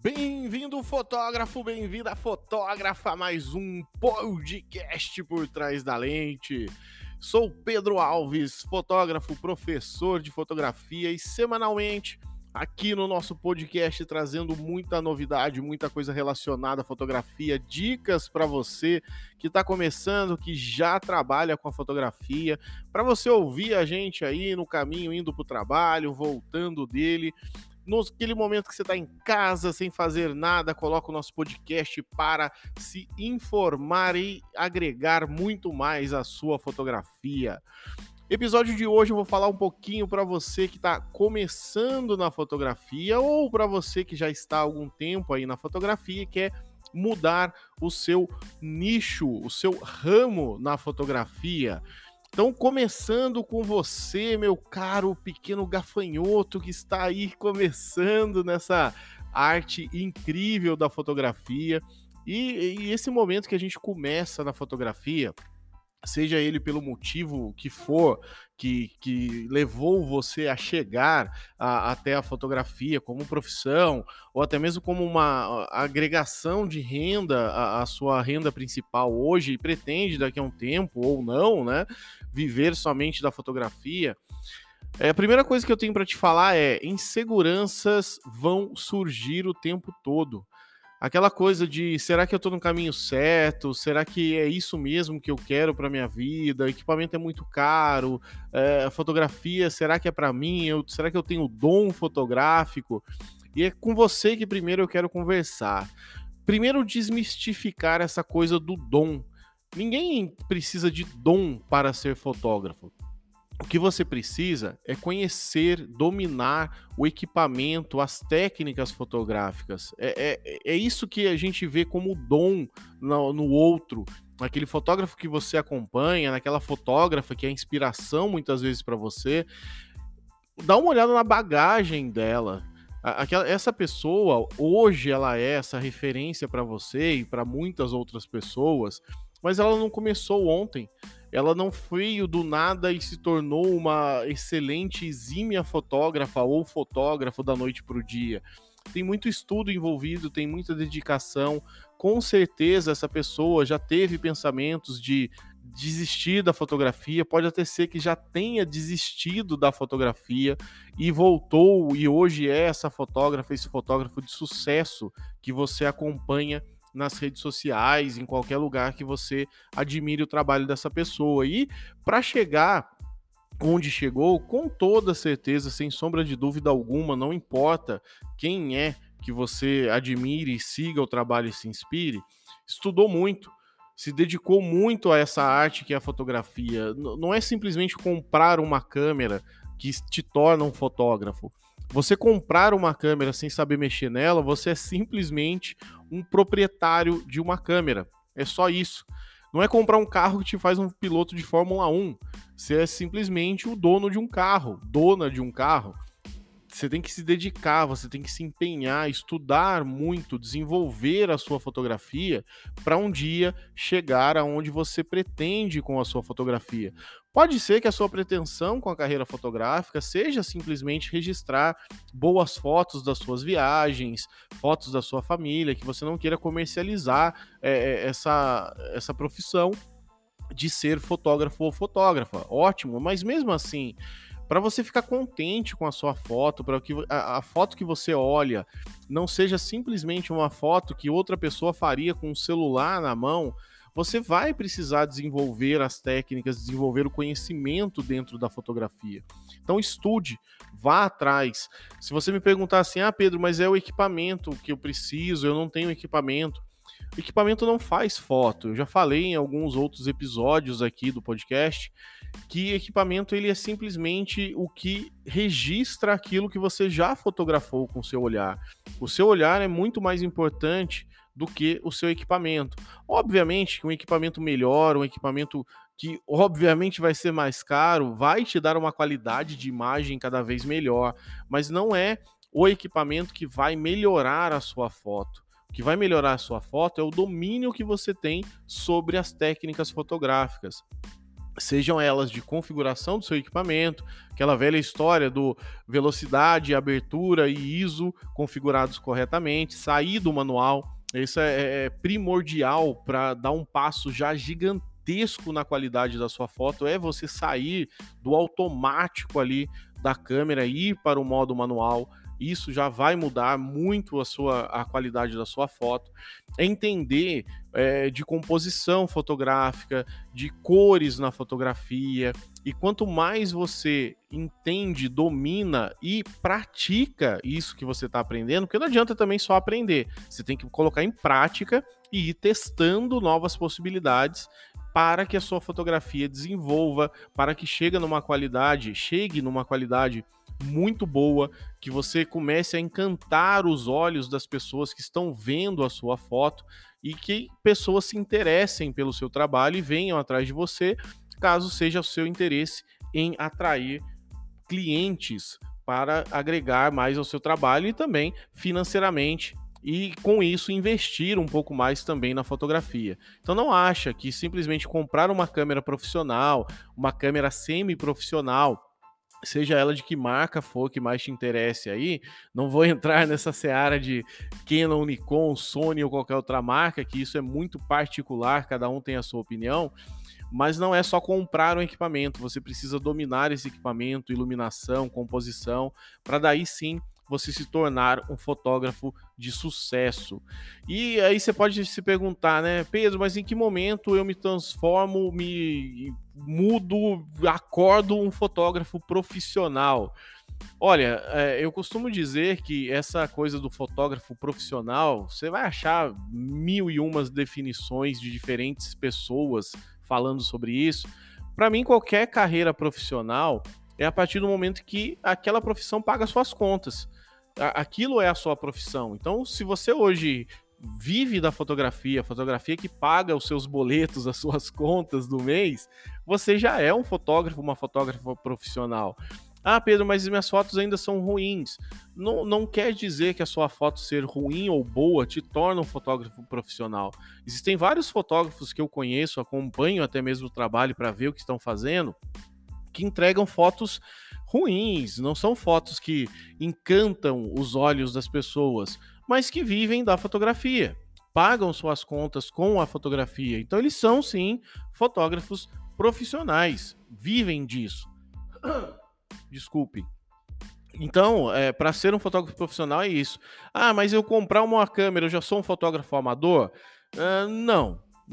Bem-vindo, fotógrafo, bem-vinda, fotógrafa, mais um podcast Por Trás da Lente. Sou Pedro Alves, fotógrafo, professor de fotografia e semanalmente aqui no nosso podcast trazendo muita novidade, muita coisa relacionada à fotografia, dicas para você que está começando, que já trabalha com a fotografia, para você ouvir a gente aí no caminho, indo para o trabalho, voltando dele. Naquele momento que você está em casa, sem fazer nada, coloca o nosso podcast para se informar e agregar muito mais à sua fotografia. Episódio de hoje eu vou falar um pouquinho para você que está começando na fotografia ou para você que já está há algum tempo aí na fotografia e quer mudar o seu nicho, o seu ramo na fotografia. Então, começando com você, meu caro pequeno gafanhoto que está aí começando nessa arte incrível da fotografia. E esse momento que a gente começa na fotografia, seja ele pelo motivo que for, que levou você a chegar até a fotografia como profissão, ou até mesmo como uma agregação de renda, a sua renda principal hoje, e pretende daqui a um tempo, ou não, né, viver somente da fotografia. A primeira coisa que eu tenho para te falar é: inseguranças vão surgir o tempo todo. Aquela coisa de, será que eu estou no caminho certo? Será que é isso mesmo que eu quero para minha vida? O equipamento é muito caro, fotografia, será que é para mim? Será que eu tenho dom fotográfico? E é com você que primeiro eu quero conversar. Primeiro, desmistificar essa coisa do dom. Ninguém precisa de dom para ser fotógrafo. O que você precisa é conhecer, dominar o equipamento, as técnicas fotográficas. É isso que a gente vê como dom no outro, naquele fotógrafo que você acompanha, naquela fotógrafa que é inspiração muitas vezes para você. Dá uma olhada na bagagem dela. Essa pessoa, hoje ela é essa referência para você e para muitas outras pessoas, mas ela não começou ontem. Ela não veio do nada e se tornou uma excelente, exímia fotógrafa ou fotógrafo da noite para o dia. Tem muito estudo envolvido, tem muita dedicação. Com certeza essa pessoa já teve pensamentos de desistir da fotografia, pode até ser que já tenha desistido da fotografia e voltou, e hoje é essa fotógrafa, esse fotógrafo de sucesso que você acompanha nas redes sociais, em qualquer lugar que você admire o trabalho dessa pessoa. E para chegar onde chegou, com toda certeza, sem sombra de dúvida alguma, não importa quem é que você admire, siga o trabalho e se inspire, estudou muito, se dedicou muito a essa arte que é a fotografia. Não é simplesmente comprar uma câmera que te torna um fotógrafo. Você comprar uma câmera sem saber mexer nela, você é simplesmente um proprietário de uma câmera. É só isso. Não é comprar um carro que te faz um piloto de Fórmula 1. Você é simplesmente o dono de um carro, dona de um carro. Você tem que se dedicar, você tem que se empenhar, estudar muito, desenvolver a sua fotografia para um dia chegar aonde você pretende com a sua fotografia. Pode ser que a sua pretensão com a carreira fotográfica seja simplesmente registrar boas fotos das suas viagens, fotos da sua família, que você não queira comercializar essa profissão de ser fotógrafo ou fotógrafa. Ótimo, mas mesmo assim, para você ficar contente com a sua foto, para que a foto que você olha não seja simplesmente uma foto que outra pessoa faria com um celular na mão, você vai precisar desenvolver as técnicas, desenvolver o conhecimento dentro da fotografia. Então estude, vá atrás. Se você me perguntar assim, Pedro, mas é o equipamento que eu preciso, eu não tenho equipamento. O equipamento não faz foto. Eu já falei em alguns outros episódios aqui do podcast que equipamento ele é simplesmente o que registra aquilo que você já fotografou com o seu olhar. O seu olhar é muito mais importante do que o seu equipamento. Obviamente que um equipamento melhor, um equipamento que obviamente vai ser mais caro, vai te dar uma qualidade de imagem cada vez melhor, mas não é o equipamento que vai melhorar a sua foto. O que vai melhorar a sua foto é o domínio que você tem sobre as técnicas fotográficas. sejam elas de configuração do seu equipamento, aquela velha história do velocidade, abertura e ISO configurados corretamente, sair do manual. Isso é primordial para dar um passo já gigantesco na qualidade da sua foto, é você sair do automático ali da câmera e ir para o modo manual. Isso já vai mudar muito a qualidade da sua foto. É entender de composição fotográfica, de cores na fotografia. E quanto mais você entende, domina e pratica isso que você está aprendendo, porque não adianta também só aprender. Você tem que colocar em prática e ir testando novas possibilidades para que a sua fotografia desenvolva, para que chegue numa qualidade muito boa, que você comece a encantar os olhos das pessoas que estão vendo a sua foto e que pessoas se interessem pelo seu trabalho e venham atrás de você, caso seja o seu interesse em atrair clientes para agregar mais ao seu trabalho e também financeiramente, e com isso investir um pouco mais também na fotografia. Então não acha que simplesmente comprar uma câmera profissional, uma câmera semi-profissional, seja ela de que marca for que mais te interesse aí, não vou entrar nessa seara de Canon, Nikon, Sony ou qualquer outra marca, que isso é muito particular, cada um tem a sua opinião, mas não é só comprar um equipamento, você precisa dominar esse equipamento, iluminação, composição, para daí sim você se tornar um fotógrafo de sucesso. E aí você pode se perguntar, né, Pedro, mas em que momento eu me transformo, me mudo, acordo um fotógrafo profissional? Olha, eu costumo dizer que essa coisa do fotógrafo profissional, você vai achar 1001 definições de diferentes pessoas falando sobre isso. Para mim, qualquer carreira profissional é a partir do momento que aquela profissão paga suas contas. Aquilo é a sua profissão. Então, se você hoje vive da fotografia, a fotografia que paga os seus boletos, as suas contas do mês, você já é um fotógrafo, uma fotógrafa profissional. Ah, Pedro, mas minhas fotos ainda são ruins. Não quer dizer que a sua foto ser ruim ou boa te torna um fotógrafo profissional. Existem vários fotógrafos que eu conheço, acompanho até mesmo o trabalho para ver o que estão fazendo, que entregam fotos ruins, não são fotos que encantam os olhos das pessoas, mas que vivem da fotografia, pagam suas contas com a fotografia. Então eles são, sim, fotógrafos profissionais, vivem disso. Desculpe. Então, para ser um fotógrafo profissional é isso. Ah, mas eu comprar uma câmera, eu já sou um fotógrafo amador?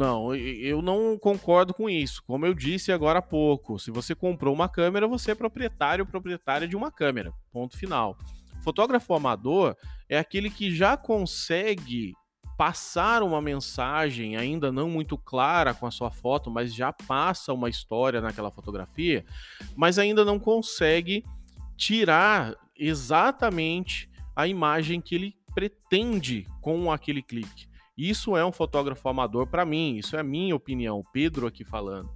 Não, eu não concordo com isso. Como eu disse agora há pouco, se você comprou uma câmera, você é proprietário ou proprietária de uma câmera. Ponto final. Fotógrafo amador é aquele que já consegue passar uma mensagem ainda não muito clara com a sua foto, mas já passa uma história naquela fotografia, mas ainda não consegue tirar exatamente a imagem que ele pretende com aquele clique. Isso é um fotógrafo amador para mim, isso é a minha opinião, Pedro aqui falando.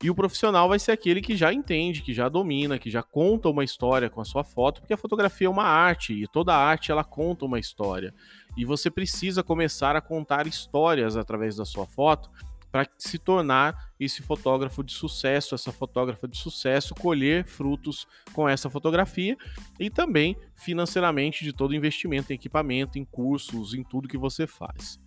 E o profissional vai ser aquele que já entende, que já domina, que já conta uma história com a sua foto, porque a fotografia é uma arte, e toda arte ela conta uma história. E você precisa começar a contar histórias através da sua foto para se tornar esse fotógrafo de sucesso, essa fotógrafa de sucesso, colher frutos com essa fotografia e também financeiramente de todo investimento em equipamento, em cursos, em tudo que você faz.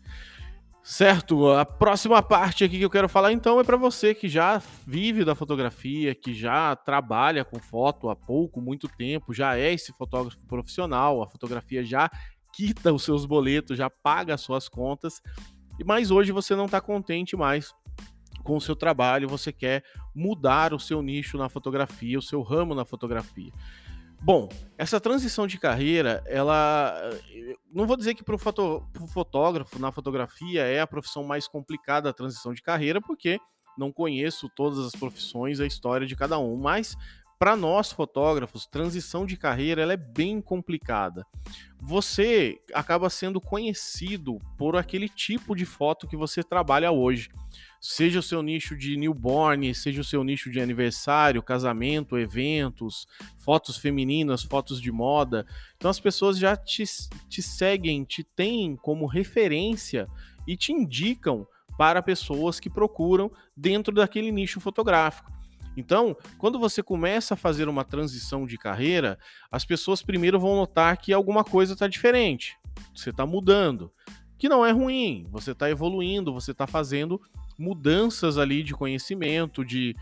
Certo? A próxima parte aqui que eu quero falar então é para você que já vive da fotografia, que já trabalha com foto há pouco, muito tempo, já é esse fotógrafo profissional, a fotografia já quita os seus boletos, já paga as suas contas, mas hoje você não está contente mais com o seu trabalho, você quer mudar o seu nicho na fotografia, o seu ramo na fotografia. Bom, essa transição de carreira, ela... Não vou dizer que para o fotógrafo, na fotografia, é a profissão mais complicada a transição de carreira, porque não conheço todas as profissões, a história de cada um, mas para nós fotógrafos, transição de carreira ela é bem complicada. Você acaba sendo conhecido por aquele tipo de foto que você trabalha hoje. Seja o seu nicho de newborn, seja o seu nicho de aniversário, casamento, eventos, fotos femininas, fotos de moda. Então as pessoas já te seguem, te têm como referência e te indicam para pessoas que procuram dentro daquele nicho fotográfico. Então, quando você começa a fazer uma transição de carreira, as pessoas primeiro vão notar que alguma coisa está diferente, você está mudando, que não é ruim, você está evoluindo, você está fazendo mudanças ali de conhecimento, de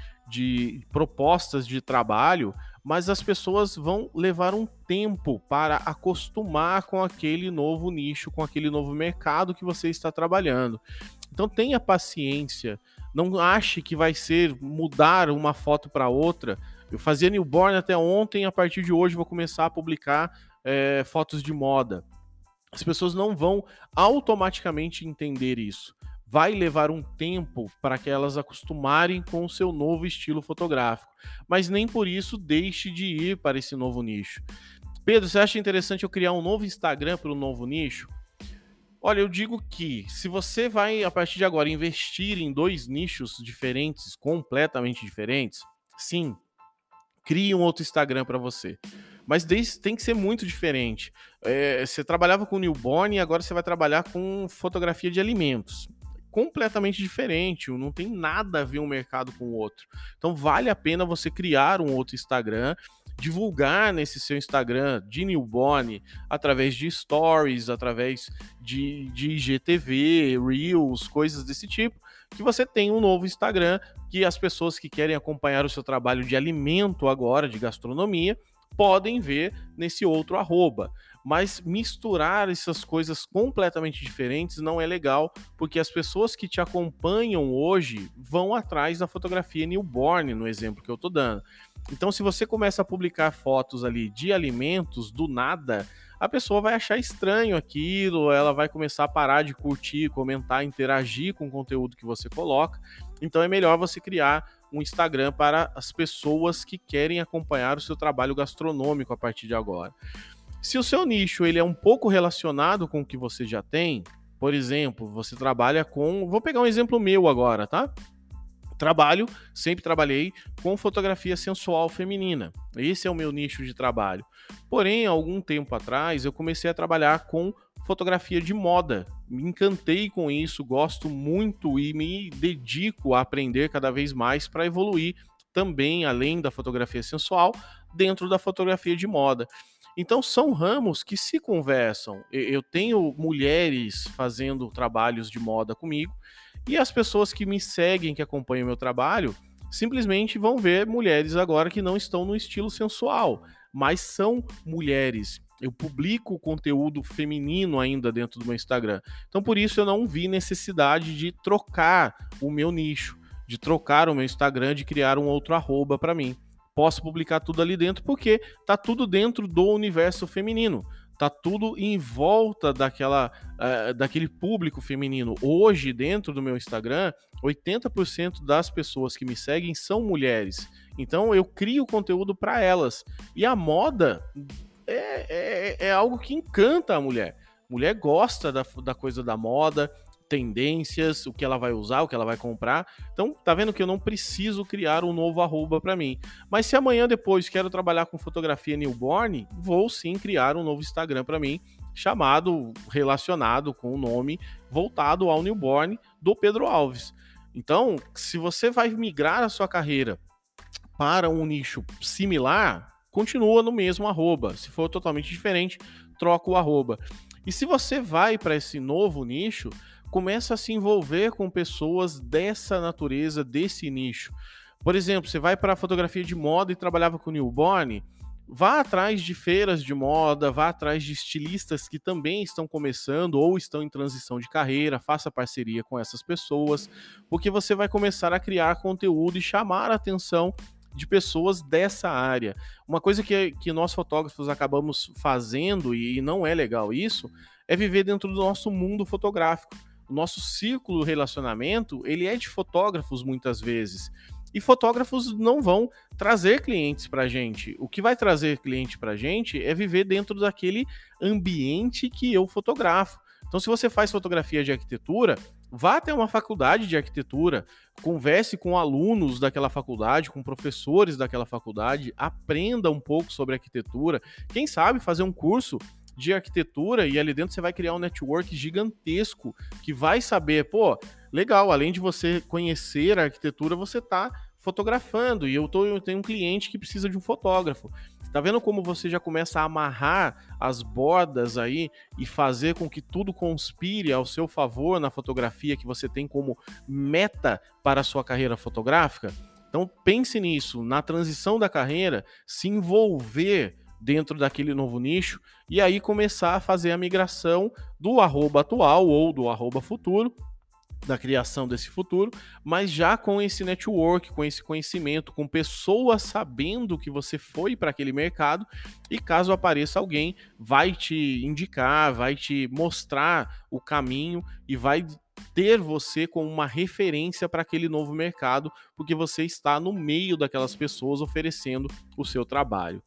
propostas de trabalho, mas as pessoas vão levar um tempo para acostumar com aquele novo nicho, com aquele novo mercado que você está trabalhando. Então tenha paciência, não ache que vai ser mudar uma foto para outra. Eu fazia newborn até ontem, a partir de hoje vou começar a publicar fotos de moda. As pessoas não vão automaticamente entender isso. Vai levar um tempo para que elas acostumarem com o seu novo estilo fotográfico, mas nem por isso deixe de ir para esse novo nicho. Pedro, você acha interessante eu criar um novo Instagram para um novo nicho? Olha, eu digo que se você vai, a partir de agora, investir em 2 nichos diferentes, completamente diferentes, sim, crie um outro Instagram para você. Mas tem que ser muito diferente. Você trabalhava com newborn e agora você vai trabalhar com fotografia de alimentos. Completamente diferente, não tem nada a ver um mercado com o outro. Então vale a pena você criar um outro Instagram, divulgar nesse seu Instagram de newborn, através de stories, através de IGTV, Reels, coisas desse tipo, que você tem um novo Instagram, que as pessoas que querem acompanhar o seu trabalho de alimento agora, de gastronomia, podem ver nesse outro arroba. Mas misturar essas coisas completamente diferentes não é legal, porque as pessoas que te acompanham hoje vão atrás da fotografia newborn, no exemplo que eu tô dando. Então, se você começa a publicar fotos ali de alimentos do nada, a pessoa vai achar estranho aquilo, ela vai começar a parar de curtir, comentar, interagir com o conteúdo que você coloca. Então, é melhor você criar um Instagram para as pessoas que querem acompanhar o seu trabalho gastronômico a partir de agora. Se o seu nicho ele é um pouco relacionado com o que você já tem, por exemplo, você trabalha com... Vou pegar um exemplo meu agora, tá? Sempre trabalhei com fotografia sensual feminina. Esse é o meu nicho de trabalho. Porém, há algum tempo atrás, eu comecei a trabalhar com fotografia de moda. Me encantei com isso, gosto muito e me dedico a aprender cada vez mais para evoluir também, além da fotografia sensual, dentro da fotografia de moda. Então são ramos que se conversam. Eu tenho mulheres fazendo trabalhos de moda comigo e as pessoas que me seguem, que acompanham meu trabalho, simplesmente vão ver mulheres agora que não estão no estilo sensual, mas são mulheres. Eu publico conteúdo feminino ainda dentro do meu Instagram. Então por isso eu não vi necessidade de trocar o meu nicho, de trocar o meu Instagram, de criar um outro arroba para mim. Posso publicar tudo ali dentro porque tá tudo dentro do universo feminino, tá tudo em volta daquele público feminino. Hoje, dentro do meu Instagram, 80% das pessoas que me seguem são mulheres, então eu crio conteúdo para elas. E a moda é algo que encanta a mulher. Mulher gosta da coisa da moda, tendências, o que ela vai usar, o que ela vai comprar. Então, tá vendo que eu não preciso criar um novo arroba pra mim. Mas se amanhã depois quero trabalhar com fotografia newborn, vou sim criar um novo Instagram pra mim, relacionado com o nome, voltado ao newborn do Pedro Alves. Então, se você vai migrar a sua carreira para um nicho similar, continua no mesmo arroba. Se for totalmente diferente, troca o arroba. E se você vai para esse novo nicho, começa a se envolver com pessoas dessa natureza, desse nicho. Por exemplo, você vai para a fotografia de moda e trabalhava com newborn, vá atrás de feiras de moda, vá atrás de estilistas que também estão começando ou estão em transição de carreira, faça parceria com essas pessoas, porque você vai começar a criar conteúdo e chamar a atenção de pessoas dessa área. Uma coisa que nós fotógrafos acabamos fazendo, e não é legal isso, é viver dentro do nosso mundo fotográfico. O nosso círculo relacionamento, ele é de fotógrafos muitas vezes. E fotógrafos não vão trazer clientes pra gente. O que vai trazer cliente pra gente é viver dentro daquele ambiente que eu fotografo. Então, se você faz fotografia de arquitetura, vá até uma faculdade de arquitetura, converse com alunos daquela faculdade, com professores daquela faculdade, aprenda um pouco sobre arquitetura. Quem sabe fazer um curso de arquitetura e ali dentro você vai criar um network gigantesco que vai saber, legal, além de você conhecer a arquitetura, você está fotografando, e eu tenho um cliente que precisa de um fotógrafo. Tá vendo como você já começa a amarrar as bordas aí e fazer com que tudo conspire ao seu favor na fotografia que você tem como meta para a sua carreira fotográfica? Então pense nisso, na transição da carreira, se envolver dentro daquele novo nicho e aí começar a fazer a migração do arroba atual ou do arroba futuro, da criação desse futuro, mas já com esse network, com esse conhecimento, com pessoas sabendo que você foi para aquele mercado, e caso apareça alguém, vai te indicar, vai te mostrar o caminho e vai ter você como uma referência para aquele novo mercado, porque você está no meio daquelas pessoas oferecendo o seu trabalho.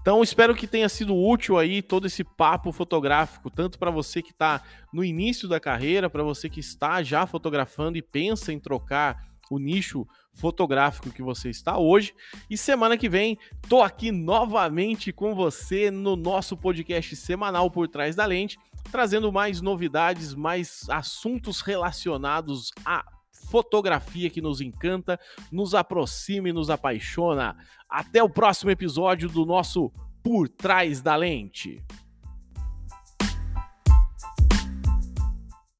Então, espero que tenha sido útil aí todo esse papo fotográfico, tanto para você que está no início da carreira, para você que está já fotografando e pensa em trocar o nicho fotográfico que você está hoje. E semana que vem, tô aqui novamente com você no nosso podcast semanal Por Trás da Lente, trazendo mais novidades, mais assuntos relacionados a fotografia que nos encanta, nos aproxima e nos apaixona. Até o próximo episódio do nosso Por Trás da Lente.